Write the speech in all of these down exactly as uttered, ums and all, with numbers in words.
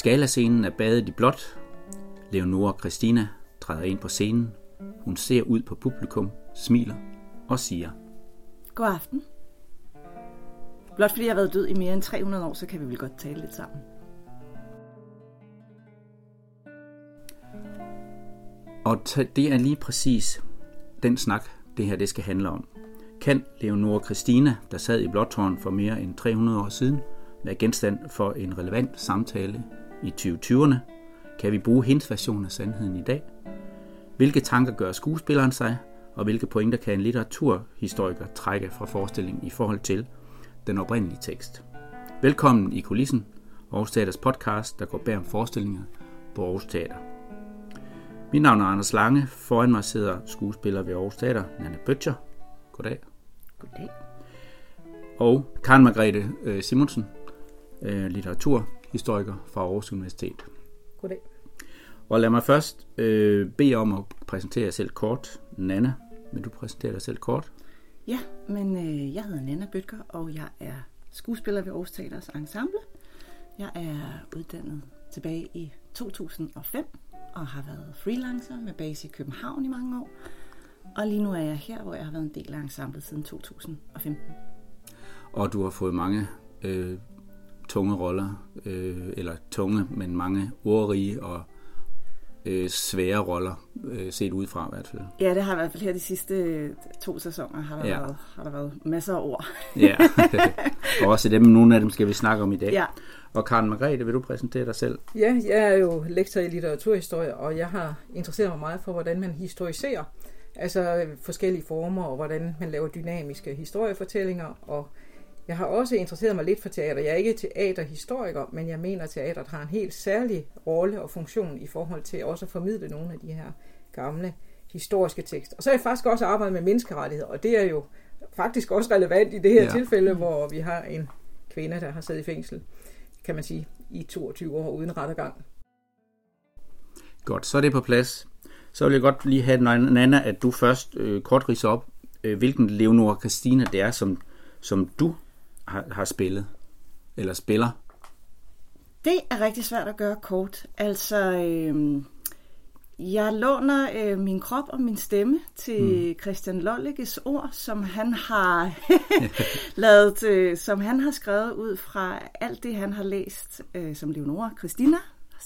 Skalascenen er badet i blåt. Leonora Christina træder ind på scenen. Hun ser ud på publikum, smiler og siger: God aften. Blot fordi jeg har været død i mere end tre hundrede år, så kan vi vel godt tale lidt sammen. Og det er lige præcis den snak, det her det skal handle om. Kan Leonora Christina, der sad i Blåtårn for mere end tre hundrede år siden, være genstand for en relevant samtale i tyve tyverne? Kan vi bruge hendes version af sandheden i dag? Hvilke tanker gør skuespilleren sig, og hvilke pointer kan en litteraturhistoriker trække fra forestillingen i forhold til den oprindelige tekst? Velkommen i kulissen, Aarhus Teaters podcast, der går bag om forestillinger på Aarhus Teater. Mit navn er Anders Lange. Foran mig sidder skuespiller ved Aarhus Teater, Nanna Bøttcher. Goddag. Goddag. Og Karen Margrethe Simonsen, litteraturhistoriker fra Aarhus Universitet. Goddag. Og lad mig først øh, bede om at præsentere jer selv kort. Nanna, vil du præsentere dig selv kort? Ja, men øh, jeg hedder Nanna Bøttcher, og jeg er skuespiller ved Aarhus Teaters Ensemble. Jeg er uddannet tilbage i to tusind og fem og har været freelancer med base i København i mange år. Og lige nu er jeg her, hvor jeg har været en del af ensemblet siden to tusind og femten. Og du har fået mange øh, tunge roller, øh, eller tunge, men mange ordrige og øh, svære roller, øh, set udefra i hvert fald. Ja, det har i hvert fald her de sidste to sæsoner, har der, ja. været, har der været masser af ord. Ja, og også dem, nogle af dem skal vi snakke om i dag. Ja. Og Karen Margrethe, vil du præsentere dig selv? Ja, jeg er jo lektor i litteraturhistorie, og jeg har interesseret mig meget for, hvordan man historiserer. Altså forskellige former, og hvordan man laver dynamiske historiefortællinger. Og jeg har også interesseret mig lidt for teater. Jeg er ikke teaterhistoriker, men jeg mener, at teateret har en helt særlig rolle og funktion i forhold til også at formidle nogle af de her gamle historiske tekster. Og så har jeg faktisk også arbejdet med menneskerettigheder, og det er jo faktisk også relevant i det her ja. tilfælde, hvor vi har en kvinde, der har siddet i fængsel, kan man sige, i toogtyve år uden rettergang. Godt, så er det på plads. Så vil jeg godt lige have, Nanna, at du først øh, kort ridser op, øh, hvilken Leonora Christina det er, som, som du har, har spillet, eller spiller. Det er rigtig svært at gøre kort. Altså, øh, jeg låner øh, min krop og min stemme til mm. Christian Lolles ord, som han har lavet, øh, som han har skrevet ud fra alt det, han har læst, øh, som Leonora Christina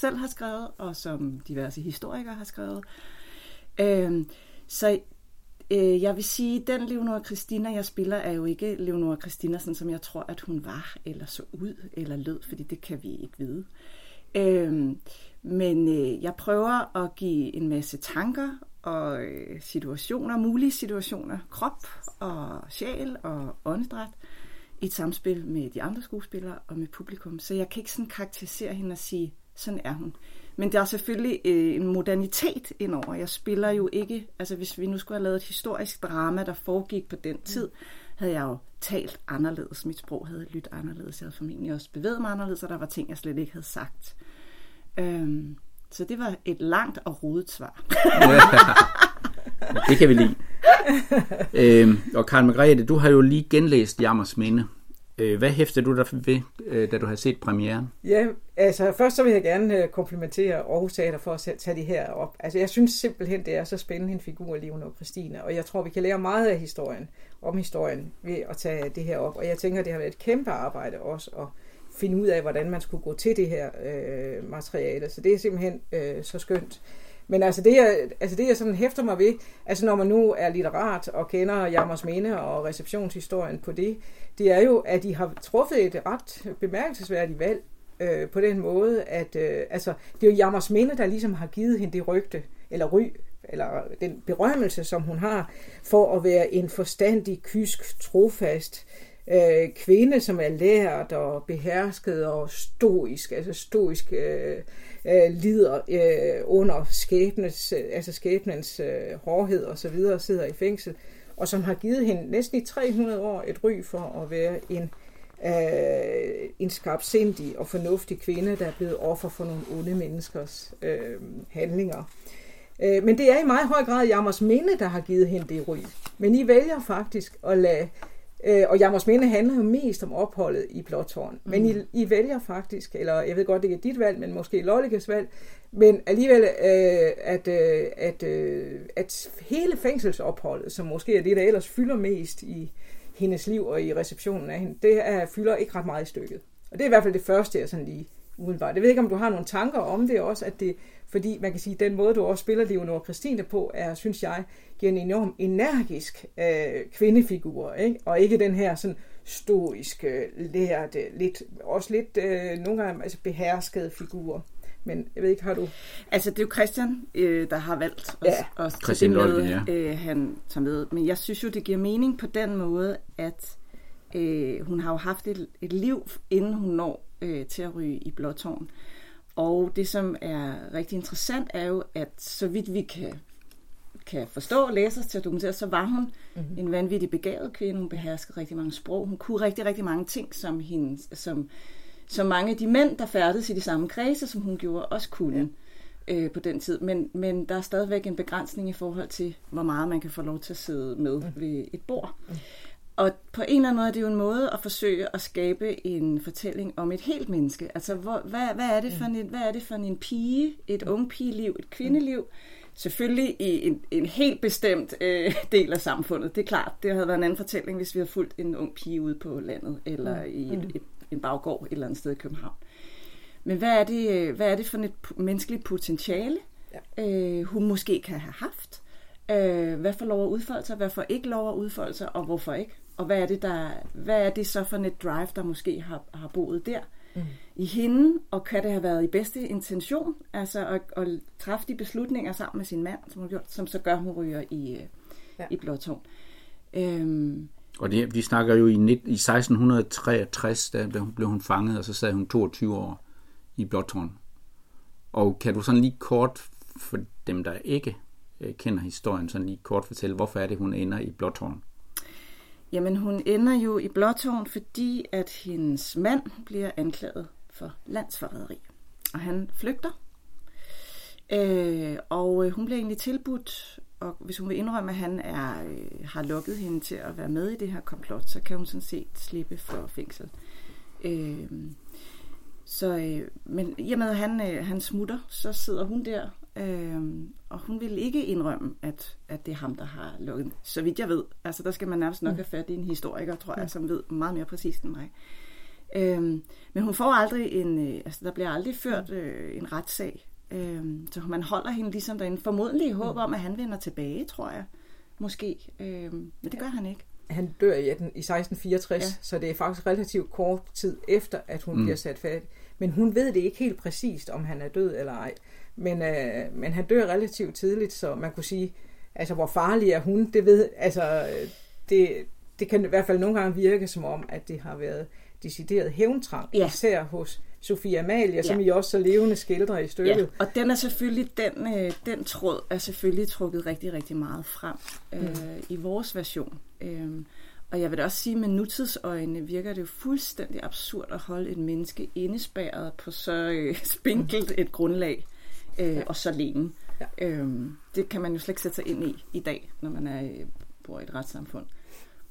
selv har skrevet, og som diverse historikere har skrevet. Øh, så øh, jeg vil sige, at den Leonora Christina, jeg spiller, er jo ikke Leonora Christina, sådan som jeg tror, at hun var, eller så ud, eller lød, fordi det kan vi ikke vide. Øh, men øh, jeg prøver at give en masse tanker og øh, situationer, mulige situationer, krop og sjæl og åndedræt, i et samspil med de andre skuespillere og med publikum. Så jeg kan ikke sådan karakterisere hende og sige, sådan er hun. Men der er selvfølgelig øh, en modernitet indover. Jeg spiller jo ikke, altså hvis vi nu skulle have lavet et historisk drama, der foregik på den tid, havde jeg jo talt anderledes. Mit sprog havde lyttet anderledes. Jeg havde formentlig også bevæget mig anderledes, og der var ting, jeg slet ikke havde sagt. Øhm, så det var et langt og rodet svar. Ja, det kan vi lide. Øhm, og Karen Margrethe, du har jo lige genlæst Jammers Minde. Hvad hæfter du dig ved, da du har set premieren? Ja, altså først så vil jeg gerne komplimentere Aarhus Teater for at tage det her op. Altså jeg synes simpelthen, det er så spændende en figur, Leonora Christina, og jeg tror, vi kan lære meget af historien, om historien, ved at tage det her op. Og jeg tænker, det har været et kæmpe arbejde også at finde ud af, hvordan man skulle gå til det her øh, materiale. Så det er simpelthen øh, så skønt. Men altså det, jeg, altså det, jeg sådan hæfter mig ved, altså når man nu er litterat og kender Jammers Minde og receptionshistorien på det, det er jo, at de har truffet et ret bemærkelsesværdigt valg øh, på den måde, at øh, altså, det er jo Jammers Minde, der ligesom har givet hende det rygte, eller ry, eller den berømmelse, som hun har, for at være en forstandig, kysk, trofast øh, kvinde, som er lært og behersket og stoisk, altså stoisk øh, lider øh, under skæbnens, altså skæbnens øh, hårdhed og så videre, sidder i fængsel, og som har givet hende næsten i tre hundrede år et ry for at være en, øh, en skarpsindig og fornuftig kvinde, der er blevet offer for nogle onde menneskers øh, handlinger. Øh, men det er i meget høj grad Jammers Minde, der har givet hende det ry. Men I vælger faktisk at lade Øh, og Jammers Minde handler jo mest om opholdet i Blåtårn. Men mm. I, I vælger faktisk, eller jeg ved godt, det er dit valg, men måske Lollekes valg, men alligevel, øh, at, øh, at, øh, at hele fængselsopholdet, som måske er det, der ellers fylder mest i hendes liv og i receptionen af hende, det er, fylder ikke ret meget i stykket. Og det er i hvert fald det første, jeg sådan lige udenbart. Jeg ved ikke, om du har nogle tanker om det også, at det, fordi man kan sige, at den måde, du også spiller Leonora Christina på, er, synes jeg, giver en enorm energisk øh, kvindefigur, ikke? Og ikke den her sådan stoiske, lærte, lidt, også lidt øh, nogle gange altså beherskede figur. Men jeg ved ikke, har du... Altså, det er jo Christian, øh, der har valgt at, ja. at Christian Lolle, ja. øh, han tager med. Men jeg synes jo, det giver mening på den måde, at øh, hun har jo haft et, et liv, inden hun når øh, til at ryge i Blåtårn. Og det, som er rigtig interessant, er jo, at så vidt vi kan, kan forstå og læse os til at dokumentere, så var hun mm-hmm. en vanvittig begavet kvinde. Hun beherskede rigtig mange sprog. Hun kunne rigtig, rigtig mange ting, som hendes... Som, Så mange af de mænd, der færdedes i de samme kredse, som hun gjorde, også kunne ja. øh, på den tid. Men, men der er stadigvæk en begrænsning i forhold til, hvor meget man kan få lov til at sidde med mm. ved et bord. Mm. Og på en eller anden måde er det jo en måde at forsøge at skabe en fortælling om et helt menneske. Altså, hvor, hvad, hvad, er det for en, hvad er det for en pige, et unge pigeliv, et kvindeliv? Selvfølgelig i en, en helt bestemt øh, del af samfundet. Det er klart, det havde været en anden fortælling, hvis vi havde fulgt en ung pige ude på landet, eller mm. i et, et en baggård et eller andet sted i København. Men hvad er det, hvad er det for et menneskeligt potentiale, ja. øh, hun måske kan have haft? Øh, hvad får lov at udfolde sig? Hvad får ikke lov at udfolde sig? Og hvorfor ikke? Og hvad er det, der, hvad er det så for et drive, der måske har, har boet der mm. i hende? Og kan det have været i bedste intention? Altså at, at træffe de beslutninger sammen med sin mand, som hun gjorde, som så gør, hun ryger i, ja. i Blåtårn. Øh, Og det, vi snakker jo i, nitten, i seksten hundrede treogtres, da blev hun fanget, og så sad hun toogtyve år i Blåtårn. Og kan du sådan lige kort, for dem der ikke kender historien, sådan lige kort fortælle, hvorfor er det, hun ender i Blåtårn? Jamen hun ender jo i Blåtårn, fordi at hendes mand bliver anklaget for landsforræderi. Og han flygter. Øh, og hun bliver egentlig tilbudt, og hvis hun vil indrømme, at han er, øh, har lukket hende til at være med i det her komplot, så kan hun sådan set slippe for fængsel. Øh, så, øh, men i og med, at han, øh, han smutter, så sidder hun der, øh, og hun vil ikke indrømme, at, at det er ham, der har lukket. Så vidt jeg ved. Altså, der skal man nærmest nok have fat i en historiker, tror jeg, som ved meget mere præcist end mig. Øh, men hun får aldrig en... Øh, altså, der bliver aldrig ført øh, en retssag. Så man holder hende ligesom derinde, formodentlig i håb om, at han vender tilbage, tror jeg, måske. Men det gør han ikke. Han dør i seksten fireogtres, ja. Så det er faktisk relativt kort tid efter, at hun mm. bliver sat fast. Men hun ved det ikke helt præcist, om han er død eller ej. Men, øh, men han dør relativt tidligt, så man kunne sige, altså hvor farlig er hun, det ved, altså det, det kan i hvert fald nogle gange virke som om, at det har været decideret hævntrang, ja. Især hos Sofie Amalie, ja. Som I også så levende skildrer i stykket. Ja. Og den er selvfølgelig den, øh, den tråd er selvfølgelig trukket rigtig, rigtig meget frem øh, mm. i vores version. Øh, og jeg vil da også sige, at med nutidsøjne virker det jo fuldstændig absurd at holde et menneske indespærret på så øh, spinkelt et grundlag øh, og så længe. Ja. Øh, det kan man jo slet ikke sætte sig ind i i dag, når man er, bor i et retssamfund.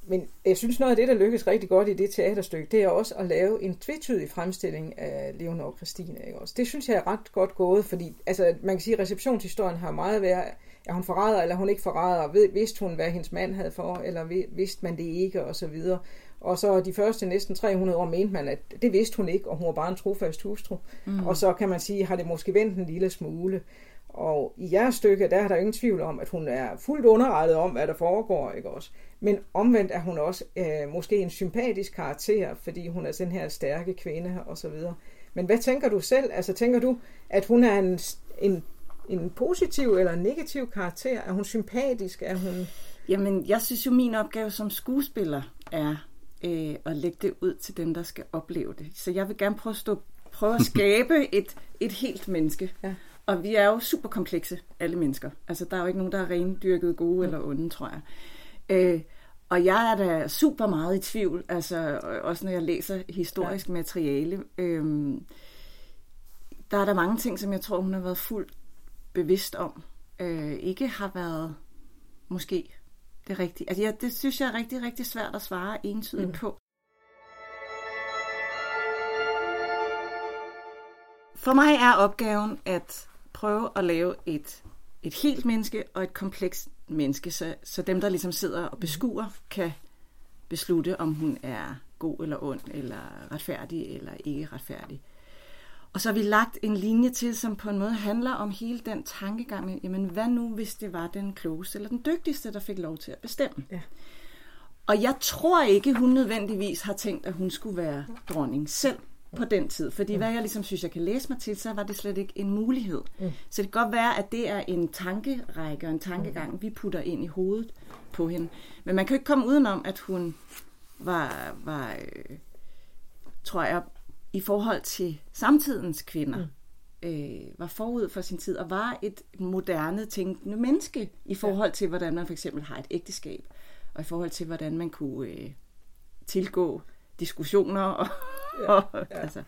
Men jeg synes, noget af det, der lykkes rigtig godt i det teaterstykke, det er også at lave en tvetydig fremstilling af Leonora Christina. Ikke også? Det synes jeg er ret godt gået, fordi altså, man kan sige, at receptionshistorien har meget været, at hun forræder, eller hun ikke forræder, vidste hun, hvad hendes mand havde for, eller vidste man det ikke, og så videre. Og så de første næsten tre hundrede år mente man, at det vidste hun ikke, og hun var bare en trofast hustru. Mm. Og så kan man sige, har det måske vendt en lille smule. Og i jeres stykke, der er der ingen tvivl om, at hun er fuldt underrettet om, hvad der foregår, ikke også? Men omvendt er hun også øh, måske en sympatisk karakter, fordi hun er den her stærke kvinde og så videre. Men hvad tænker du selv? Altså tænker du, at hun er en, en, en positiv eller en negativ karakter? Er hun sympatisk? Er hun... Jamen, jeg synes jo, min opgave som skuespiller er øh, at lægge det ud til dem, der skal opleve det. Så jeg vil gerne prøve at, stå, prøve at skabe et, et helt menneske. Ja. Og vi er jo super komplekse, alle mennesker. Altså, der er jo ikke nogen, der er rendyrket gode mm. eller onde, tror jeg. Øh, og jeg er da super meget i tvivl, altså også når jeg læser historisk ja. materiale. Øh, der er der mange ting, som jeg tror, hun har været fuldt bevidst om. Øh, ikke har været måske Det er rigtigt. Altså, ja, det synes jeg er rigtig, rigtig svært at svare entydigt mm. på. For mig er opgaven at prøve at lave et, et helt menneske og et komplekst menneske, så, så dem, der ligesom sidder og beskuer, kan beslutte, om hun er god eller ond, eller retfærdig eller ikke retfærdig. Og så har vi lagt en linje til, som på en måde handler om hele den tankegang med, jamen hvad nu, hvis det var den klogeste eller den dygtigste, der fik lov til at bestemme? Ja. Og jeg tror ikke, hun nødvendigvis har tænkt, at hun skulle være dronning selv på den tid. Fordi hvad jeg ligesom synes, jeg kan læse mig til, så var det slet ikke en mulighed. Mm. Så det kan godt være, at det er en tankerække og en tankegang, vi putter ind i hovedet på hende. Men man kan jo ikke komme udenom, at hun var, var øh, tror jeg, i forhold til samtidens kvinder, mm. øh, var forud for sin tid og var et moderne tænkende menneske i forhold til, hvordan man for eksempel har et ægteskab, og i forhold til, hvordan man kunne øh, tilgå diskussioner og ja, ja. altså,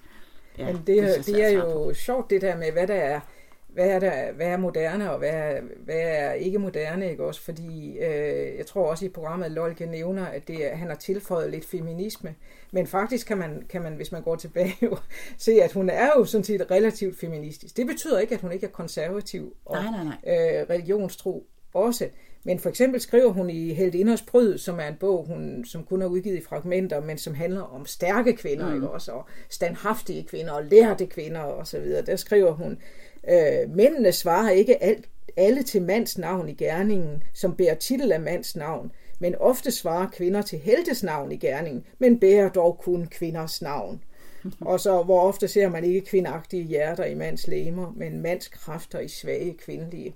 ja, men det, det, det er jo sjovt det der med, hvad der er, hvad er, der, hvad er moderne og hvad er, hvad er ikke moderne, ikke også? Fordi øh, jeg tror også i programmet Lolke nævner, at det, han har tilføjet lidt feminisme, men faktisk kan man, kan man hvis man går tilbage, jo, se, at hun er jo sådan set relativt feministisk. Det betyder ikke, at hun ikke er konservativ og nej, nej, nej. Øh, religionstro også. Men for eksempel skriver hun i Heltinders Pryd, som er en bog, hun, som kun er udgivet i fragmenter, men som handler om stærke kvinder, mm. ikke også, og standhaftige kvinder, og lærte kvinder, og så videre. Der skriver hun, øh, mændene svarer ikke alt, alle til mands navn i gerningen, som bærer titel af mands navn, men ofte svarer kvinder til heltes navn i gerningen, men bærer dog kun kvinders navn. Og så, hvor ofte ser man ikke kvindagtige hjerter i mands lemer, men mands kræfter i svage kvindelige.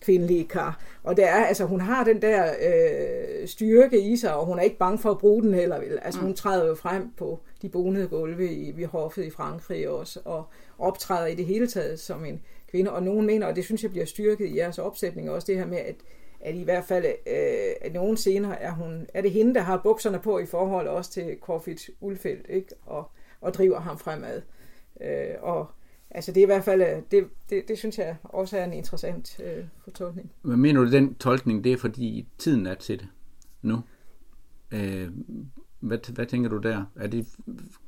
kvindelige kar. Og det er, altså, hun har den der øh, styrke i sig, og hun er ikke bange for at bruge den heller. Vel? Altså, hun træder jo frem på de bonede gulve i, ved hoffet i Frankrig også, og optræder i det hele taget som en kvinde. Og nogen mener, og det synes jeg bliver styrket i jeres opsætning også, det her med, at, at i hvert fald øh, at nogen senere er, hun, er det hende, der har bukserne på i forhold også til Corfitz Ulfeldt, ikke? Og, og driver ham fremad. Øh, og Altså det er i hvert fald, det, det, det synes jeg også er en interessant øh, fortolkning. Hvad mener du, den tolkning, det er fordi tiden er til det nu? Øh, hvad, hvad tænker du der? Er det,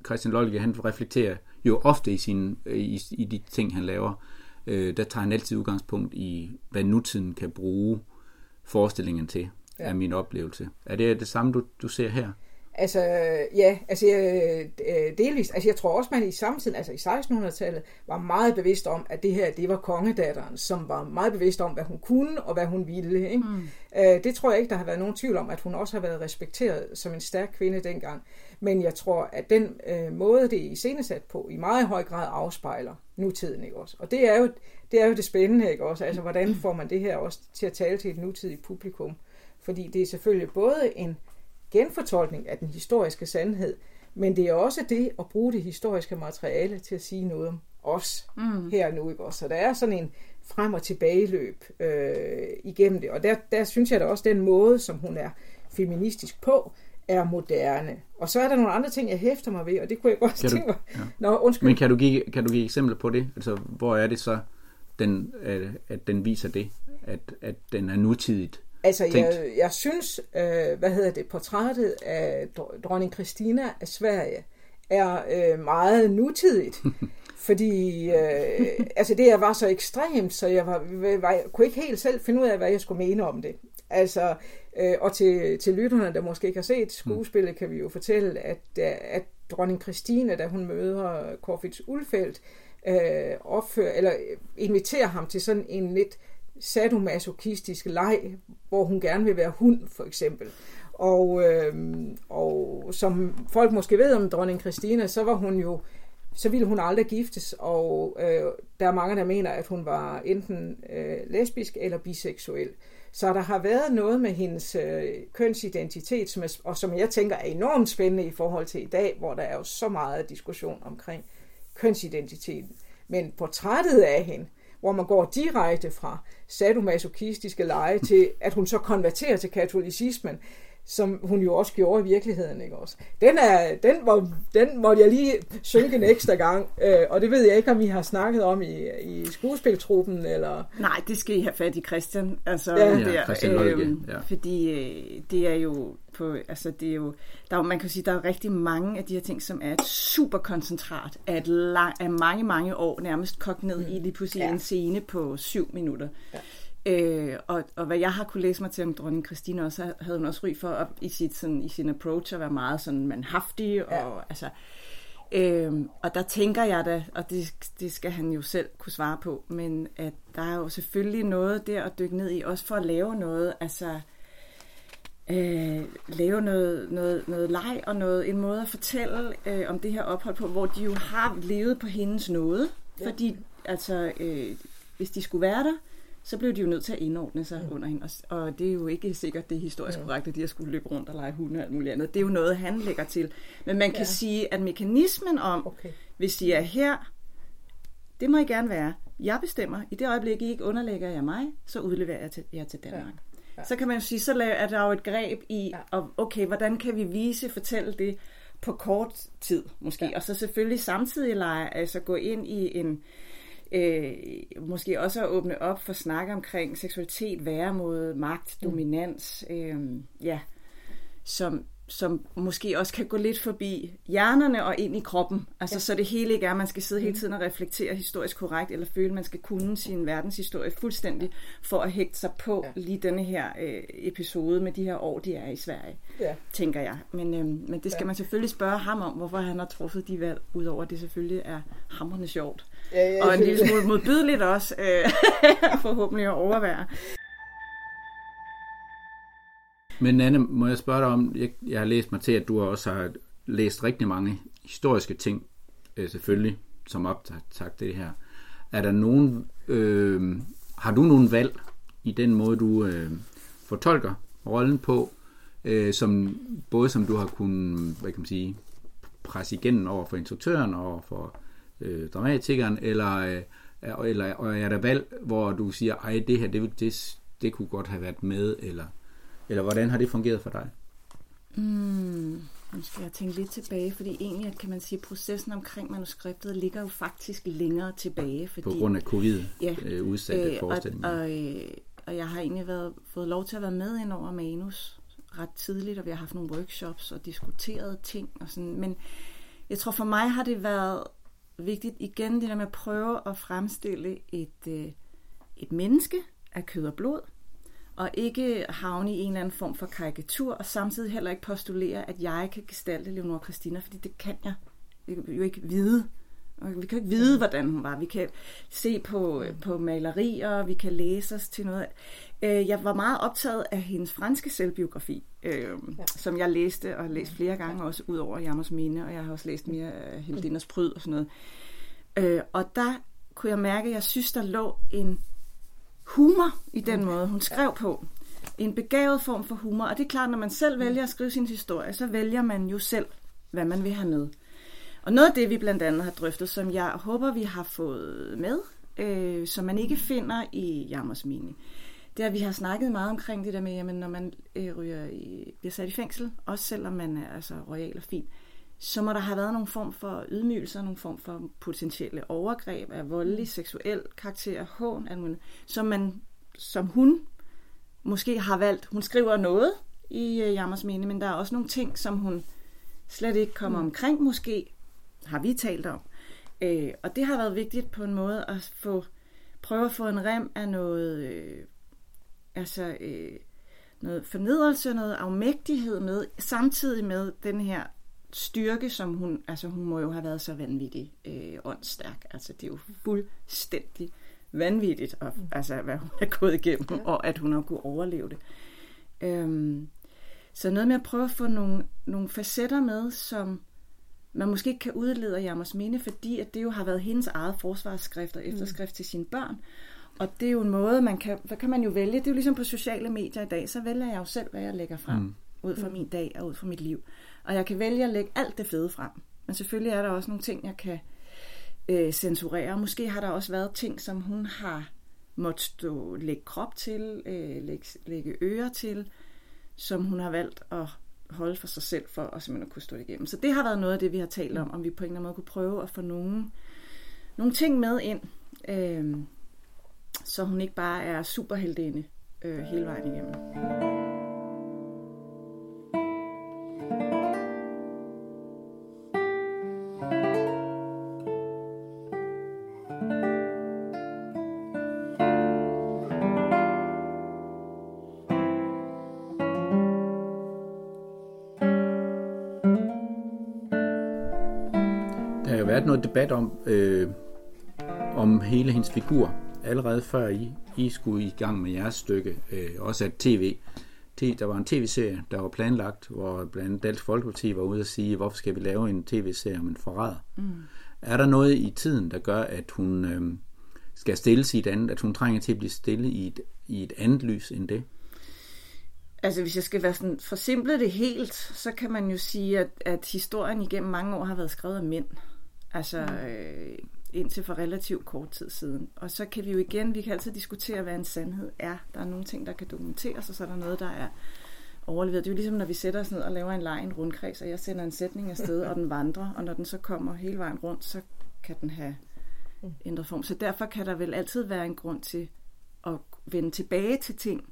Christian Lolle, han reflekterer jo ofte i, sine, i, i de ting, han laver. Øh, der tager han altid udgangspunkt i, hvad nutiden kan bruge forestillingen til, ja. Er min oplevelse. Er det det samme, du, du ser her? Altså, ja, altså delvist. Altså, jeg tror også, man i samtiden, altså i sekstenhundredetallet, var meget bevidst om, at det her, det var kongedatteren, som var meget bevidst om, hvad hun kunne og hvad hun ville. Ikke? Mm. Det tror jeg ikke, der har været nogen tvivl om, at hun også har været respekteret som en stærk kvinde dengang. Men jeg tror, at den øh, måde, det er iscenesat på, i meget høj grad afspejler nutiden, ikke også? Og det er jo det, er jo det spændende, ikke også? Altså, hvordan får man det her også til at tale til et nutidigt publikum? Fordi det er selvfølgelig både en genfortolkning af den historiske sandhed, men det er også det at bruge det historiske materiale til at sige noget om os mm. her nu, ikke? Så der er sådan en frem- og tilbageløb øh, igennem det, og der, der synes jeg da også, den måde, som hun er feministisk på, er moderne. Og så er der nogle andre ting, jeg hæfter mig ved, og det kunne jeg godt tænke mig. Ja. Nå, undskyld. Men kan du give, kan du give eksempler på det? Altså, hvor er det så, den, at den viser det, at, at den er nutidigt? Altså, jeg, jeg synes, øh, hvad hedder det, portrættet af dronning Kristina af Sverige er øh, meget nutidigt, fordi øh, altså det var så ekstremt, så jeg, var, var, jeg kunne ikke helt selv finde ud af, hvad jeg skulle mene om det. Altså, øh, og til, til lytterne, der måske ikke har set skuespillet, kan vi jo fortælle, at, at dronning Kristina, da hun møder Corfitz Ulfeldt, øh, opfører, eller inviterer ham til sådan en lidt sadomasochistisk leg, hvor hun gerne vil være hund, for eksempel. Og, øh, og som folk måske ved om dronning Kristina, så var hun jo, så ville hun aldrig giftes, og øh, der er mange, der mener, at hun var enten øh, lesbisk eller biseksuel. Så der har været noget med hendes øh, kønsidentitet, som er, og som jeg tænker er enormt spændende i forhold til i dag, hvor der er jo så meget diskussion omkring kønsidentiteten. Men portrættet af hende, hvor man går direkte fra sadomasochistiske lege til, at hun så konverterer til katolicismen, som hun jo også gjorde i virkeligheden, ikke også? Den, er, den, må, den måtte jeg lige synke en ekstra gang, øh, og det ved jeg ikke, om I har snakket om i, i skuespiltruppen, eller... Nej, det skal I have fat i Christian, altså, ja. Der, ja, Christian Lolle, øh, ja. Fordi øh, det er jo på, altså det er jo, der er, man kan sige, der er rigtig mange af de her ting, som er et superkoncentrat af, et lang, af mange, mange år, nærmest kogt ned mm. i lige pludselig ja. en scene på syv minutter. Ja. Øh, og, og hvad jeg har kunne læse mig til om dronning Kristina, også havde hun også ry for at, i, sit, sådan, i sin approach at være meget sådan manhaftig og ja. altså øh, og der tænker jeg da, og det, det skal han jo selv kunne svare på, men at der er jo selvfølgelig noget der at dykke ned i, også for at lave noget, altså øh, lave noget, noget, noget leg og noget, en måde at fortælle øh, om det her ophold på, hvor de jo har levet på hendes nåde, ja. fordi altså øh, hvis de skulle være der, så blev de jo nødt til at indordne sig mm. under hende. Og det er jo ikke sikkert, det er historisk mm. korrekt, at de har skulle løbe rundt og lege hunde og alt muligt andet. Det er jo noget, han lægger til. Men man kan ja. sige, at mekanismen om, okay. hvis I er her, det må I gerne være. Jeg bestemmer. I det øjeblik, I ikke underlægger jer mig, så udleverer jeg til, jer til Danmark. Ja. Ja. Så kan man jo sige, så er der jo et greb i, ja. okay, hvordan kan vi vise, fortælle det på kort tid måske. Ja. Og så selvfølgelig samtidig lege, altså gå ind i en... Øh, måske også at åbne op for snak omkring seksualitet, væremåde, magt, dominans, øh, ja, som, som måske også kan gå lidt forbi hjernerne og ind i kroppen. Altså ja. så det hele ikke er, at man skal sidde hele tiden og reflektere historisk korrekt, eller føle, at man skal kunne sin verdenshistorie fuldstændig, for at hægte sig på ja. lige denne her øh, episode med de her år, de er i Sverige, ja. tænker jeg. Men, øh, men det skal ja. man selvfølgelig spørge ham om, hvorfor han har truffet de valg, udover at det selvfølgelig er hamrende sjovt. Ja, ja, og en lille smule modbydeligt også, øh, forhåbentlig at overvære. Men Anne, må jeg spørge dig om, jeg, jeg har læst mig til, at du også har læst rigtig mange historiske ting, øh, selvfølgelig, som optakt det her. Er der nogen, øh, har du nogen valg i den måde, du øh, fortolker rollen på, øh, som, både som du har kunnet, hvad kan man sige, presse igennem over for instruktøren og over for Øh, dramatikeren, eller, øh, eller og er der valg, hvor du siger, ej, det her, det, det, det kunne godt have været med, eller, eller hvordan har det fungeret for dig? Mm, nu skal jeg tænke lidt tilbage, fordi egentlig kan man sige, at processen omkring manuskriptet ligger jo faktisk længere tilbage. Fordi, på grund af covid ja, øh, udsatte øh, forestillinger. Og, og, øh, og jeg har egentlig været, fået lov til at være med ind over manus ret tidligt, og vi har haft nogle workshops og diskuteret ting og sådan, men jeg tror for mig har det været vigtigt igen, det der med at prøve at fremstille et, øh, et menneske af kød og blod, og ikke havne i en eller anden form for karikatur, og samtidig heller ikke postulere, at jeg kan gestalte Leonora Christina, fordi det kan jeg jo ikke vide. Vi kan jo ikke vide, hvordan hun var. Vi kan se på, øh, på malerier, vi kan læse os til noget. Øh, jeg var meget optaget af hendes franske selvbiografi, øh, ja. som jeg læste, og læste flere gange, også ud over Jammers Minde, og jeg har også læst mere af Heltinders Pryd og sådan noget. Øh, og der kunne jeg mærke, at jeg synes, der lå en humor i den måde, hun skrev på. En begavet form for humor, og det er klart, når man selv vælger at skrive sin historie, så vælger man jo selv, hvad man vil have med. Og noget af det, vi blandt andet har drøftet, som jeg håber, vi har fået med, øh, som man ikke finder i Jammers Minde, det er, vi har snakket meget omkring det der med, jamen, når man øh, ryger i, bliver sat i fængsel, også selvom man er altså, royal og fin, så må der have været nogle form for ydmygelser, nogle form for potentielle overgreb af voldelig, seksuel karakter, hån, alt muligt, som, man, som hun måske har valgt. Hun skriver noget i øh, Jammers Minde, men der er også nogle ting, som hun slet ikke kommer mm. omkring måske, har vi talt om. Øh, og det har været vigtigt på en måde at få, prøve at få en rem af noget, øh, altså, øh, noget fornedrelse, noget afmægtighed med, samtidig med den her styrke, som hun, altså hun må jo have været så vanvittig øh, åndsstærk. Altså det er jo fuldstændig vanvittigt, og, mm. altså hvad hun er gået igennem, ja. og at hun har kunnet overleve det. Øh, så noget med at prøve at få nogle, nogle facetter med, som man måske ikke kan udlede af Jammers Minde, fordi at det jo har været hendes eget forsvarsskrift og efterskrift mm. til sine børn. Og det er jo en måde, man kan, hvad kan man jo vælge? Det er jo ligesom på sociale medier i dag, så vælger jeg jo selv, hvad jeg lægger frem, mm. ud fra min dag og ud fra mit liv. Og jeg kan vælge at lægge alt det fede frem. Men selvfølgelig er der også nogle ting, jeg kan øh, censurere. Måske har der også været ting, som hun har måttet lægge krop til, øh, lægge, lægge ører til, som hun har valgt at holde for sig selv for at simpelthen kunne stå det igennem. Så det har været noget af det, vi har talt om, om vi på en eller anden måde kunne prøve at få nogle, nogle ting med ind, øh, så hun ikke bare er superheltinde øh, hele vejen igennem. Noget debat om, øh, om hele hendes figur, allerede før I, I skulle i gang med jeres stykke, øh, også at tv, der var en tv-serie, der var planlagt, hvor blandt andet Dansk Folkeparti var ude at sige, hvorfor skal vi lave en tv-serie om en forræder? Mm. Er der noget i tiden, der gør, at hun øh, skal stilles i et andet, at hun trænger til at blive stille i et, i et andet lys end det? Altså, hvis jeg skal være sådan forsimplet det helt, så kan man jo sige, at, at historien igennem mange år har været skrevet af mænd. Altså øh, indtil for relativt kort tid siden. Og så kan vi jo igen, vi kan altid diskutere, hvad en sandhed er. Der er nogle ting, der kan dokumenteres, og så er der noget, der er overleveret. Det er jo ligesom, når vi sætter os ned og laver en leg, en rundkreds, og jeg sender en sætning afsted, og den vandrer, og når den så kommer hele vejen rundt, så kan den have ændret form. Så derfor kan der vel altid være en grund til at vende tilbage til ting,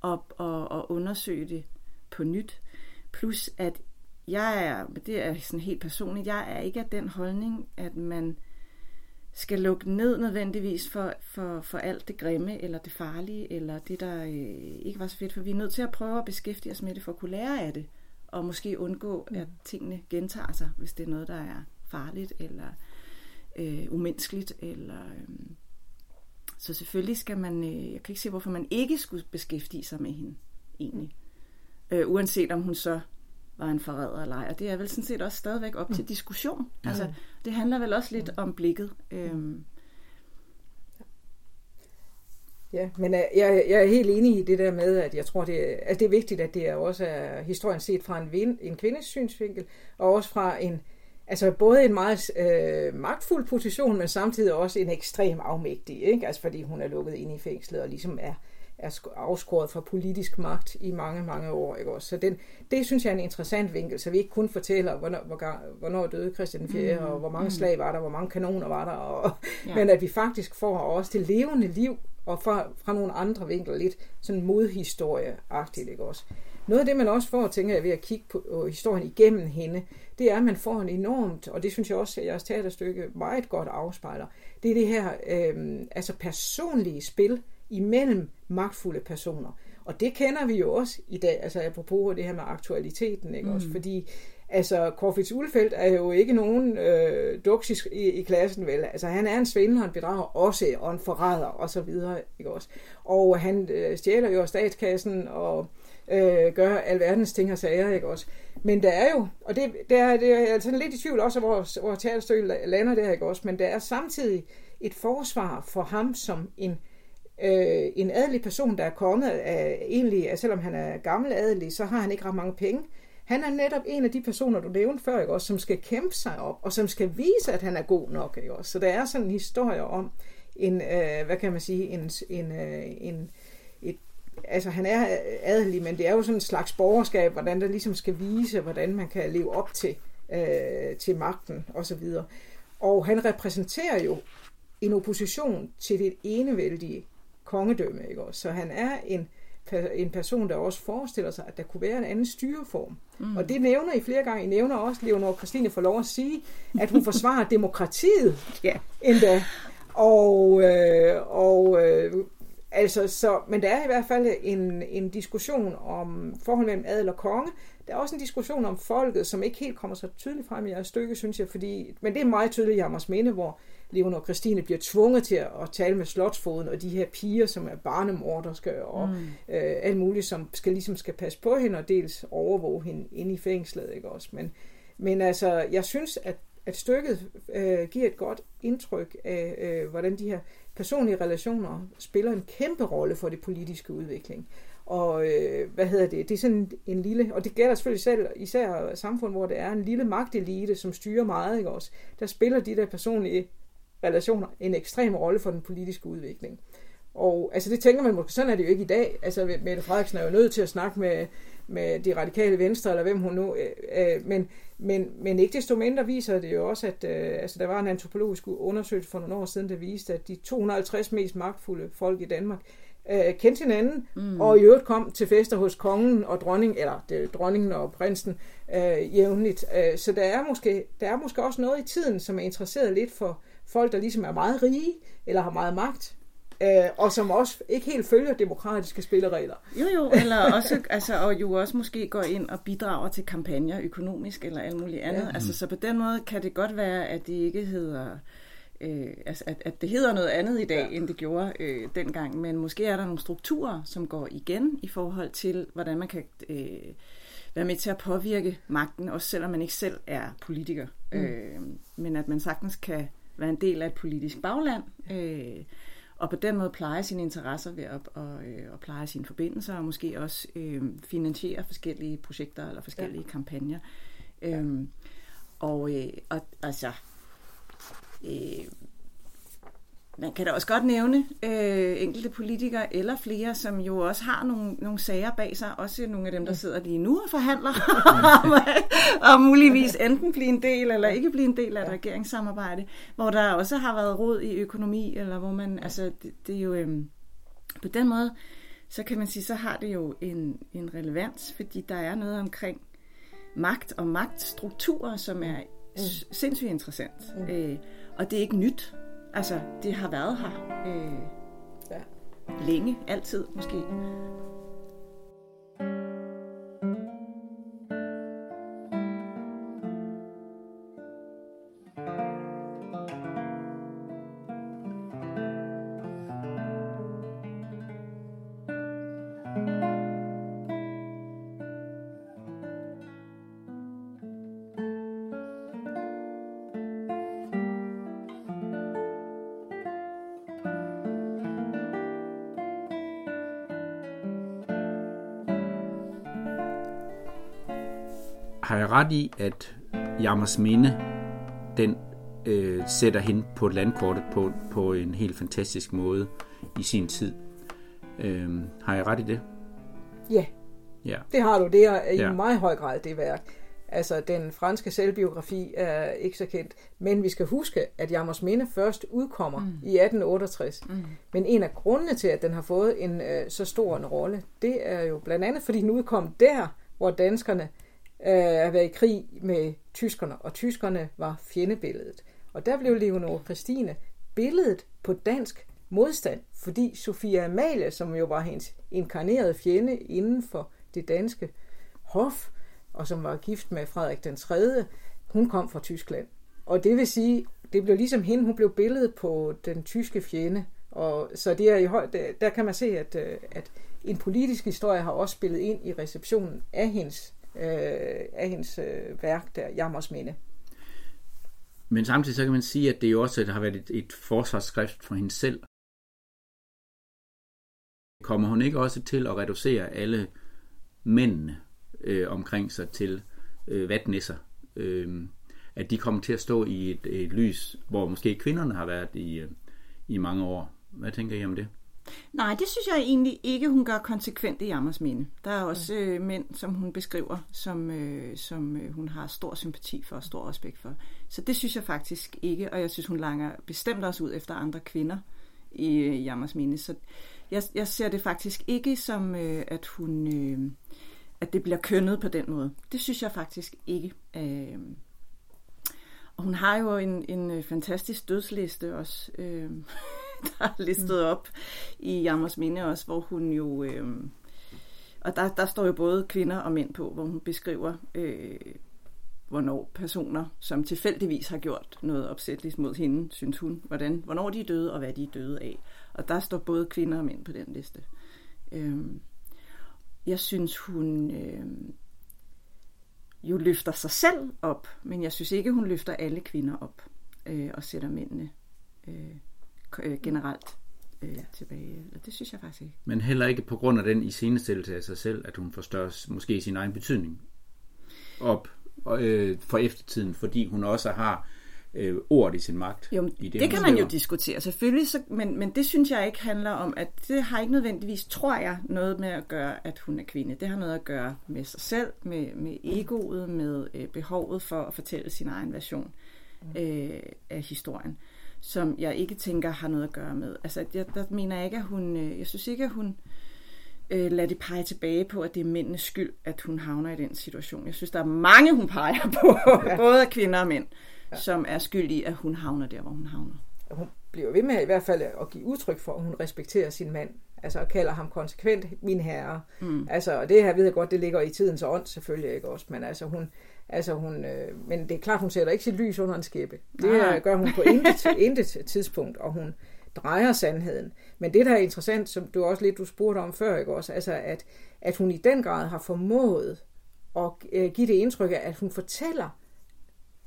og, og, og undersøge det på nyt. Plus at Jeg er, det er sådan helt personligt, jeg er ikke af den holdning, at man skal lukke ned nødvendigvis for, for, for alt det grimme, eller det farlige, eller det, der øh, ikke var så fedt. For vi er nødt til at prøve at beskæftige os med det, for at kunne lære af det, og måske undgå, at tingene gentager sig, hvis det er noget, der er farligt, eller øh, umenneskeligt. Eller, øh. Så selvfølgelig skal man, øh, jeg kan ikke se, hvorfor man ikke skulle beskæftige sig med hende, egentlig. Øh, uanset om hun så var en forræder eller ej. Og det er vel sådan set også stadigvæk op til diskussion. Ja. Altså, det handler vel også lidt om blikket. Øhm. Ja, men jeg, jeg er helt enig i det der med, at jeg tror, det er, at det er vigtigt, at det er også er historien set fra en, en kvindes synsvinkel, og også fra en, altså både en meget øh, magtfuld position, men samtidig også en ekstrem afmægtig, ikke? Altså fordi hun er lukket ind i fængslet og ligesom er er afskåret fra politisk magt i mange, mange år. Ikke også? Så den, det synes jeg er en interessant vinkel, så vi ikke kun fortæller, hvornår, hvornår døde Christian den fjerde, mm. og hvor mange slag var der, hvor mange kanoner var der, og, ja. Men at vi faktisk får også det levende liv, og fra, fra nogle andre vinkler, lidt sådan modhistorie-agtigt. Ikke også? Noget af det, man også får, tænker jeg, ved at kigge på historien igennem hende, det er, at man får en enormt, og det synes jeg også, at jeres teaterstykke meget godt afspejler, det er det her øh, altså personlige spil, imellem magtfulde personer. Og det kender vi jo også i dag, altså apropos det her med aktualiteten, ikke mm. også? Fordi, altså, Corfitz Ulfeldt er jo ikke nogen øh, duks i, i klassen, vel? Altså, han er en svindler, han bedrager også, og en forræder, og så videre, ikke også? Og han øh, stjæler jo statskassen, og øh, gør alverdens ting og sager, ikke også? Men der er jo, og det, det er jeg altså lidt i tvivl også, hvor, hvor teaterstykket lander der, ikke også? Men der er samtidig et forsvar for ham som en Øh, en adelig person, der er kommet af, egentlig, selvom han er gammel adelig, så har han ikke ret mange penge. Han er netop en af de personer, du nævnte før, ikke også, som skal kæmpe sig op, og som skal vise, at han er god nok, ikke også. Så der er sådan en historie om en, øh, hvad kan man sige, en, en, øh, en et, altså han er adelig, men det er jo sådan en slags borgerskab, hvordan der ligesom skal vise, hvordan man kan leve op til, øh, til magten, osv. Og, og han repræsenterer jo en opposition til det enevældige kongedømme, ikke også? Så han er en, en person, der også forestiller sig, at der kunne være en anden styreform. Mm. Og det nævner I flere gange. I nævner også, Leonora Christina får lov at sige, at hun forsvarer demokratiet yeah. endda. Og, øh, og øh, altså, så, men der er i hvert fald en, en diskussion om forholdet mellem adel og konge. Der er også en diskussion om folket, som ikke helt kommer så tydeligt frem i jeres stykke, synes jeg, fordi, men det er meget tydeligt i Jammers Minde, hvor Leonora Christina bliver tvunget til at tale med slotsfoden, og de her piger, som er barnemorderske, og mm. øh, alt muligt, som skal, ligesom skal passe på hende, og dels overvåge hende inde i fængslet, ikke også? Men, men altså, jeg synes, at, at stykket øh, giver et godt indtryk af, øh, hvordan de her personlige relationer spiller en kæmpe rolle for det politiske udvikling. Og øh, hvad hedder det, det er sådan en lille, og det gælder selvfølgelig selv, især samfund, hvor det er en lille magtelite, som styrer meget, ikke også? Der spiller de der personlige relationer en ekstrem rolle for den politiske udvikling. Og altså det tænker man måske, sådan er det jo ikke i dag. Altså Mette Frederiksen er jo nødt til at snakke med, med de radikale venstre, eller hvem hun nu... Øh, men, men, men ikke desto mindre viser det jo også, at øh, altså, der var en antropologisk undersøgelse for nogle år siden, der viste, at de to hundrede og halvtreds mest magtfulde folk i Danmark øh, kendte hinanden, mm. og i øvrigt kom til fester hos kongen og dronningen, eller det, dronningen og prinsen øh, jævnligt. Øh, så der er, måske, der er måske også noget i tiden, som er interesseret lidt for folk, der ligesom er meget rige, eller har meget magt, Øh, og som også ikke helt følger demokratiske spilleregler. Jo jo, eller også, altså, og jo også måske går ind og bidrager til kampagner økonomisk eller alt muligt andet. Ja. Altså, så på den måde kan det godt være, at det ikke hedder, øh, altså, at, at det hedder noget andet i dag, ja. End det gjorde øh, dengang. Men måske er der nogle strukturer, som går igen i forhold til, hvordan man kan øh, være med til at påvirke magten, også selvom man ikke selv er politiker. Mm. Øh, men at man sagtens kan være en del af et politisk bagland, øh, og på den måde pleje sine interesser ved at og, øh, og pleje sine forbindelser, og måske også øh, finansiere forskellige projekter eller forskellige ja. Kampagner. Ja. Øhm, og, øh, og altså, øh, man kan da også godt nævne øh, enkelte politikere eller flere, som jo også har nogle, nogle sager bag sig, også nogle af dem, der sidder lige nu og forhandler, og muligvis enten blive en del eller ikke blive en del af et regeringssamarbejde, hvor der også har været rod i økonomi, eller hvor man, altså det, det er jo, øh, på den måde, så kan man sige, så har det jo en, en relevans, fordi der er noget omkring magt og magtstrukturer, som er mm. sindssygt interessant, mm. øh, og det er ikke nyt. Altså, det har været her øh, ja. længe, altid måske. Har jeg ret i, at Jammers Minde, den øh, sætter hende på landkortet på, på en helt fantastisk måde i sin tid? Øh, har jeg ret i det? Ja, ja. Det har du. Det er i ja. meget høj grad det værk. Altså, den franske selvbiografi er ikke så kendt, men vi skal huske, at Jammers Minde først udkommer mm. i atten otteogtres. Mm. Men en af grundene til, at den har fået en øh, så stor en rolle, det er jo blandt andet, fordi den udkom der, hvor danskerne at være i krig med tyskerne, og tyskerne var fjendebilledet. Og der blev Leonora Christina billedet på dansk modstand, fordi Sofie Amalie, som jo var hendes inkarnerede fjende inden for det danske hof, og som var gift med Frederik den tredje, hun kom fra Tyskland. Og det vil sige, det blev ligesom hende, hun blev billedet på den tyske fjende. Og så det er i høj, der kan man se, at, at en politisk historie har også spillet ind i receptionen af hendes af hendes værk der, Jammers Minde. Men samtidig så kan man sige, at det jo også har været et, et forsvarsskrift for hende selv. Kommer hun ikke også til at reducere alle mændene øh, omkring sig til øh, vatnisser? Øh, at de kommer til at stå i et, et lys, hvor måske kvinderne har været i, øh, i mange år. Hvad tænker I om det? Nej, det synes jeg egentlig ikke, hun gør konsekvent i Jammers Minde. Der er også øh, mænd, som hun beskriver, som, øh, som øh, hun har stor sympati for og stor respekt for. Så det synes jeg faktisk ikke, og jeg synes, hun langer bestemt også ud efter andre kvinder i øh, Jammers Minde. Så jeg, jeg ser det faktisk ikke som, øh, at, hun, øh, at det bliver kønnet på den måde. Det synes jeg faktisk ikke. Øh, og hun har jo en, en fantastisk dødsliste også. Øh. Der er listet op i Jammers Minde også, hvor hun jo... Øh, og der, der står jo både kvinder og mænd på, hvor hun beskriver, øh, hvornår personer, som tilfældigvis har gjort noget opsætteligt mod hende, synes hun, hvordan, hvornår de er døde og hvad de er døde af. Og der står både kvinder og mænd på den liste. Øh, jeg synes, hun øh, jo løfter sig selv op, men jeg synes ikke, hun løfter alle kvinder op øh, og sætter mændene øh, generelt øh, ja. tilbage. Det synes jeg faktisk ikke. Men heller ikke på grund af den iscenesættelse af sig selv, at hun forstørres måske sin egen betydning op og, øh, for eftertiden, fordi hun også har øh, ordet i sin magt. Jo, i det, det kan man jo diskutere, selvfølgelig, så, men, men det synes jeg ikke handler om, at det har ikke nødvendigvis, tror jeg, noget med at gøre, at hun er kvinde. Det har noget at gøre med sig selv, med, med egoet, med øh, behovet for at fortælle sin egen version øh, af historien, som jeg ikke tænker har noget at gøre med. Altså, jeg, der mener jeg ikke, at hun... Øh, jeg synes ikke, at hun... Øh, lad det pege tilbage på, at det er mændenes skyld, at hun havner i den situation. Jeg synes, der er mange, hun peger på, ja. Både af kvinder og mænd, ja. Som er skyldige, at hun havner der, hvor hun havner. Hun bliver ved med i hvert fald at give udtryk for, at hun respekterer sin mand, altså og kalder ham konsekvent min herre. Mm. Altså, og det her ved jeg godt, det ligger i tidens ånd selvfølgelig, ikke også, men altså hun... Altså hun, øh, men det er klart, hun sætter ikke sit lys under en skæppe. Det her gør hun på intet, intet tidspunkt, og hun drejer sandheden. Men det, der er interessant, som du også lidt du spurgte om før, ikke også, altså at, at hun i den grad har formået at øh, give det indtryk af, at hun fortæller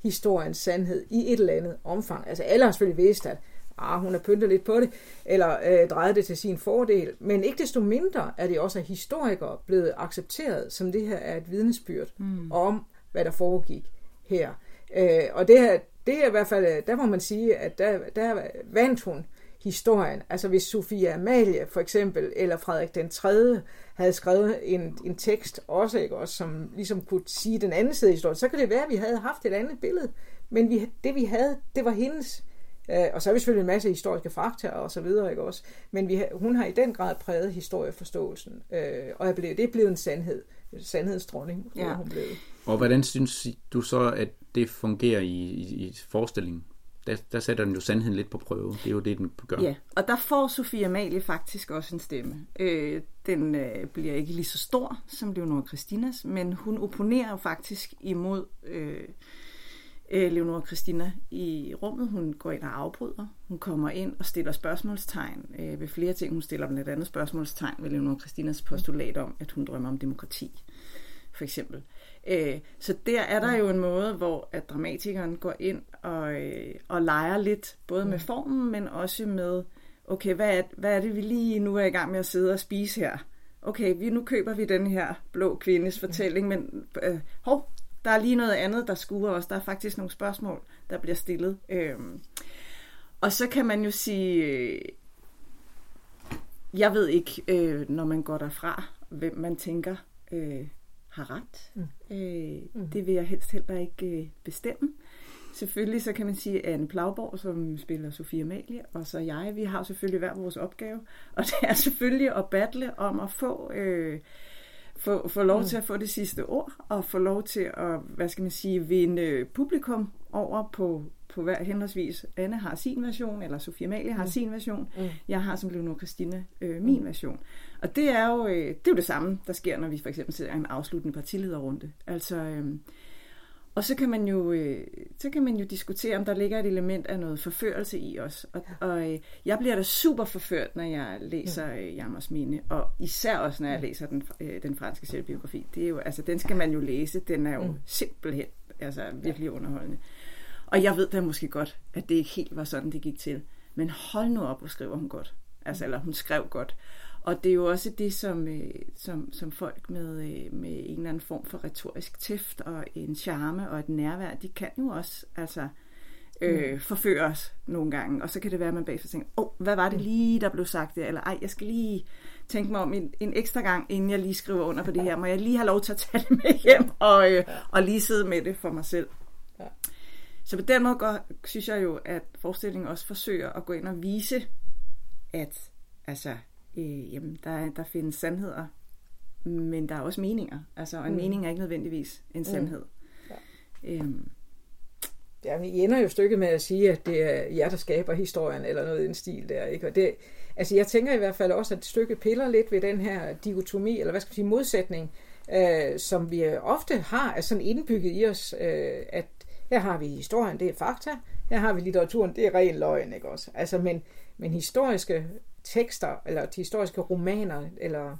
historiens sandhed i et eller andet omfang. Altså alle har selvfølgelig vidst, at ah, hun har pyntet lidt på det, eller øh, drejet det til sin fordel. Men ikke desto mindre er det også af historikere blevet accepteret, som det her er et vidnesbyrd mm. om, hvad der foregik her. Øh, og det her, det her i hvert fald, der må man sige, at der, der vandt hun historien. Altså hvis Sofie Amalie for eksempel, eller Frederik den tredje havde skrevet en, en tekst også, ikke, også, som ligesom kunne sige den anden side af historien, så kan det være, at vi havde haft et andet billede. Men vi, det vi havde, det var hendes. Øh, og så har vi selvfølgelig en masse historiske fakta og så videre, ikke også. Men vi, hun har i den grad præget historieforståelsen. Øh, og det er blevet en sandhed. Sandhedens dronning, ja. Hun blev. Og hvordan synes du så, at det fungerer i, i, i forestillingen? Der, der sætter den jo sandheden lidt på prøve. Det er jo det, den gør. Ja, og der får Sofie Amalie faktisk også en stemme. Øh, den øh, bliver ikke lige så stor som Leonora Christinas, men hun opponerer faktisk imod øh, øh, Leonora Christina i rummet. Hun går ind og afbryder. Hun kommer ind og stiller spørgsmålstegn øh, ved flere ting. Hun stiller blandt andet spørgsmålstegn ved Leonora Christinas postulat om, at hun drømmer om demokrati, for eksempel. Så der er der jo en måde, hvor at dramatikeren går ind og, og leger lidt, både med formen, men også med, okay, hvad er, hvad er det, vi lige nu er i gang med at sidde og spise her? Okay, vi, nu køber vi den her blå kvindes fortælling, men øh, hov, der er lige noget andet, der skuer os. Der er faktisk nogle spørgsmål, der bliver stillet. Øh, og så kan man jo sige, øh, jeg ved ikke, øh, når man går derfra, hvem man tænker, øh, har ret. Mm. Øh, mm. Det vil jeg helst heller ikke øh, bestemme. Selvfølgelig så kan man sige, Anne Plagborg, som spiller Sofie Amalie, og så jeg, vi har selvfølgelig hver vores opgave, og det er selvfølgelig at battle om at få, øh, få, få lov mm. til at få det sidste ord, og få lov til at, hvad skal man sige, vinde publikum over på, på hver henholdsvis. Anne har sin version, eller Sofie Amalie har mm. sin version. Mm. Jeg har som Leonora Christina øh, min mm. version. Og det er, jo, det er jo det samme, der sker, når vi for eksempel sidder i en afsluttende partilederrunde. Altså, øh, og så kan, man jo, øh, så kan man jo diskutere, om der ligger et element af noget forførelse i os. Og, og øh, jeg bliver da super forført, når jeg læser øh, Jammers Minde, og især også, når jeg læser den, øh, den franske selvbiografi. Det er jo, altså, den skal man jo læse, den er jo simpelthen altså, virkelig underholdende. Og jeg ved da måske godt, at det ikke helt var sådan, det gik til. Men hold nu op, og skriver hun godt. Altså, eller hun skrev godt. Og det er jo også det, som, som, som folk med, med en eller anden form for retorisk tæft og en charme og et nærvær, de kan jo også altså, øh, forføre os nogle gange. Og så kan det være, at man bagefter tænker, åh, oh, hvad var det lige, der blev sagt der? Eller ej, jeg skal lige tænke mig om en, en ekstra gang, inden jeg lige skriver under på det her. Må jeg lige have lov til at tage det med hjem og, øh, og lige sidde med det for mig selv? Ja. Så på den måde går, synes jeg jo, at forestillingen også forsøger at gå ind og vise, at altså... Øh, jamen, der, der findes sandheder, men der er også meninger. Altså, og en mm. mening er ikke nødvendigvis en sandhed. Mm. Ja. Øhm. Ja, vi ender jo stykket med at sige, at det er jer, der skaber historien, eller noget i den stil der, ikke? Og det, altså, jeg tænker i hvert fald også, at stykket piller lidt ved den her dikotomi, eller hvad skal man sige, modsætning, øh, som vi ofte har, er sådan indbygget i os, øh, at her har vi historien, det er fakta, her har vi litteraturen, det er ren løgn, ikke også? Altså, men, men historiske tekster, eller de historiske romaner, eller,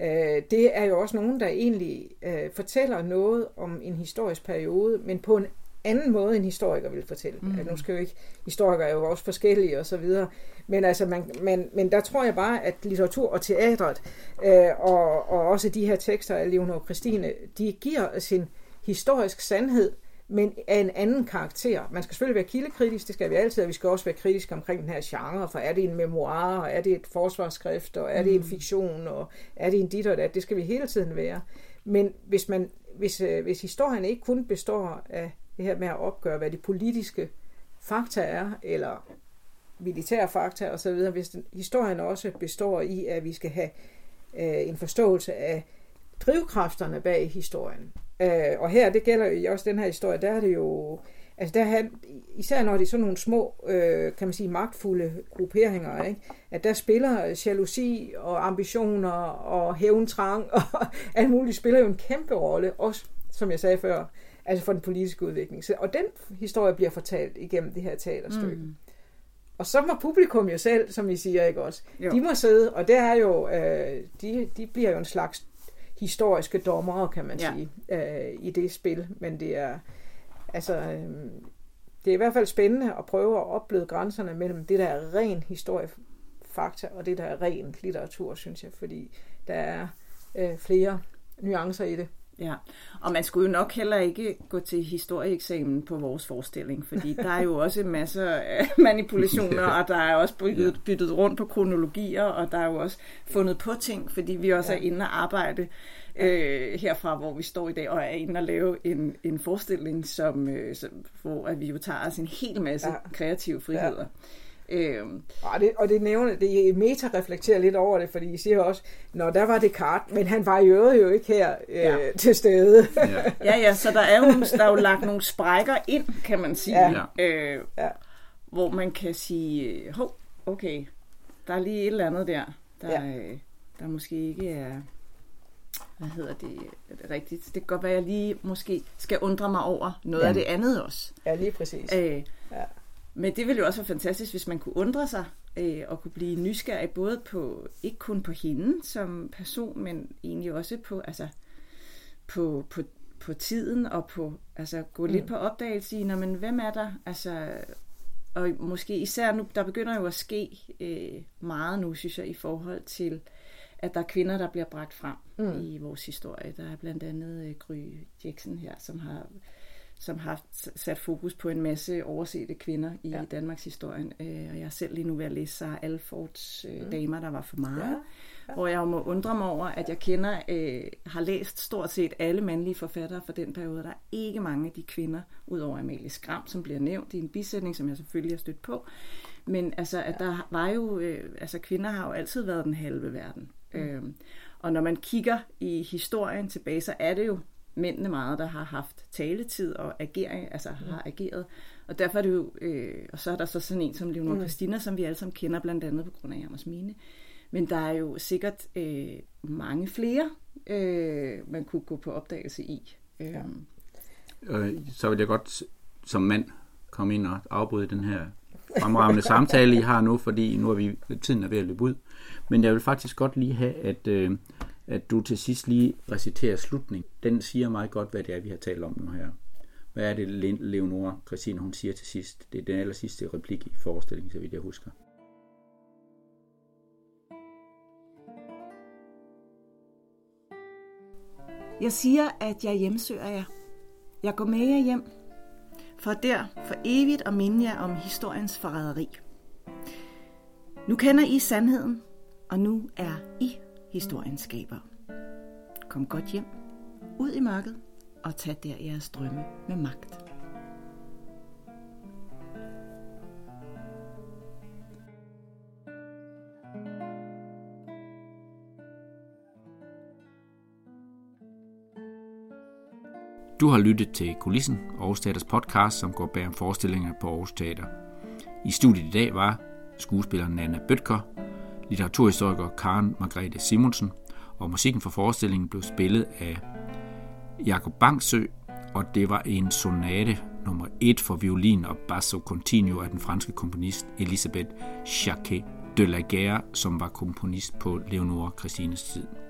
øh, det er jo også nogen, der egentlig øh, fortæller noget om en historisk periode, men på en anden måde, en historiker vil fortælle. Mm. Altså, nu skal jo ikke, historikere er jo også forskellige, og så videre, men, altså, man, man, men der tror jeg bare, at litteratur og teatret, øh, og, og også de her tekster af Leonora Christina, de giver sin historisk sandhed, men af en anden karakter. Man skal selvfølgelig være kildekritisk, det skal vi altid, og vi skal også være kritiske omkring den her genre, for er det en memoir, og er det et forsvarsskrift, og er det en fiktion, og er det en dit og dat, det skal vi hele tiden være. Men hvis, man, hvis, hvis historien ikke kun består af det her med at opgøre, hvad de politiske fakta er, eller militære fakta osv., hvis den, historien også består i, at vi skal have øh, en forståelse af drivkræfterne bag historien. Øh, og her, det gælder jo også den her historie, der er det jo, altså der har, især når det er sådan nogle små, øh, kan man sige, magtfulde grupperinger, ikke? At der spiller jalousi og ambitioner og hævntrang og alt muligt, spiller jo en kæmpe rolle, også som jeg sagde før, altså for den politiske udvikling. Så, og den historie bliver fortalt igennem det her teaterstykke. Mm. Og så må publikum jo selv, som I siger, ikke også? Jo. De må sidde, og det er jo, øh, de, de bliver jo en slags historiske dommere, kan man ja. sige, øh, i det spil. Men det er, altså, øh, det er i hvert fald spændende at prøve at opleve grænserne mellem det, der er ren historiefakta, og det, der er ren litteratur, synes jeg, fordi der er øh, flere nuancer i det. Ja, og man skulle jo nok heller ikke gå til historieeksamen på vores forestilling, fordi der er jo også masser af manipulationer, og der er også byttet, byttet rundt på kronologier, og der er jo også fundet på ting, fordi vi også ja. er inde og arbejde øh, herfra, hvor vi står i dag, og er inde og lave en, en forestilling, som, øh, som, hvor at vi jo tager os en hel masse ja. kreative friheder. Ja. Øh. Og det, og det nævner, det meta reflekterer lidt over det, fordi I siger også, nå, der var Descartes, men han var i øvrigt jo ikke her øh, ja. til stede. Ja. ja, ja, så der er jo, der er jo lagt nogle sprækker ind, kan man sige, ja. Øh, ja. hvor man kan sige, hov, okay, der er lige et eller andet der, der, ja. øh, der måske ikke er, hvad hedder det, rigtigt. Det kan godt være, at jeg lige måske skal undre mig over noget ja. af det andet også. Ja, lige præcis. Øh, ja. Men det ville jo også være fantastisk, hvis man kunne undre sig øh, og kunne blive nysgerrig både på, ikke kun på hende som person, men egentlig også på, altså, på, på, på tiden og på, altså gå lidt mm. på opdagelse i, men hvem er der? Altså, og måske især nu, der begynder jo at ske øh, meget nu, synes jeg, i forhold til, at der er kvinder, der bliver bragt frem mm. i vores historie. Der er blandt andet øh, Gry Jackson her, som har... som har sat fokus på en masse oversete kvinder i ja. Danmarks historien. Og jeg er selv lige nu ved at læse Sarah Alfords mm. Damer, der var for meget. Ja. Ja. Hvor jeg må undre mig over, at jeg kender, øh, har læst stort set alle mandlige forfattere fra den periode. Der er ikke mange af de kvinder, udover Amalie Skram, som bliver nævnt i en bisætning, som jeg selvfølgelig har stødt på. Men altså, at der var jo, øh, altså kvinder har jo altid været den halve verden. Mm. Øh, og når man kigger i historien tilbage, så er det jo, mændene meget, der har haft taletid og agering, altså har ageret. Og derfor er det jo, øh, og så er der så sådan en som Leonora Christina, som vi alle sammen kender, blandt andet på grund af Jammers Minde. Men der er jo sikkert øh, mange flere, øh, man kunne gå på opdagelse i. Ja. Øh, så vil jeg godt som mand komme ind og afbryde den her fremragende samtale, I har nu, fordi nu er vi, tiden er ved at løbe ud. Men jeg vil faktisk godt lige have, at... Øh, at du til sidst lige reciterer slutningen. Den siger meget godt, hvad det er, vi har talt om nu her. Hvad er det, Leonora Christina, hun siger til sidst? Det er den aller sidste replik i forestillingen, så vidt jeg husker. Jeg siger, at jeg hjemsøger jer. Jeg går med jer hjem, for der for evigt at minde jer om historiens forræderi. Nu kender I sandheden, og nu er I historiens skaber. Kom godt hjem, ud i mørket, og tag der jeres drømme med magt. Du har lyttet til Kulissen, Aarhus Teaters podcast, som går bag om forestillinger på Aarhus Teater. I studiet i dag var skuespilleren Nanna Bøttcher, litteraturhistoriker Karen Margrethe Simonsen, og musikken for forestillingen blev spillet af Jacob Bangsø, og det var en sonate nummer et for violin og basso continuo af den franske komponist Elisabeth Jacquet de la Guerre, som var komponist på Leonora Christines tid.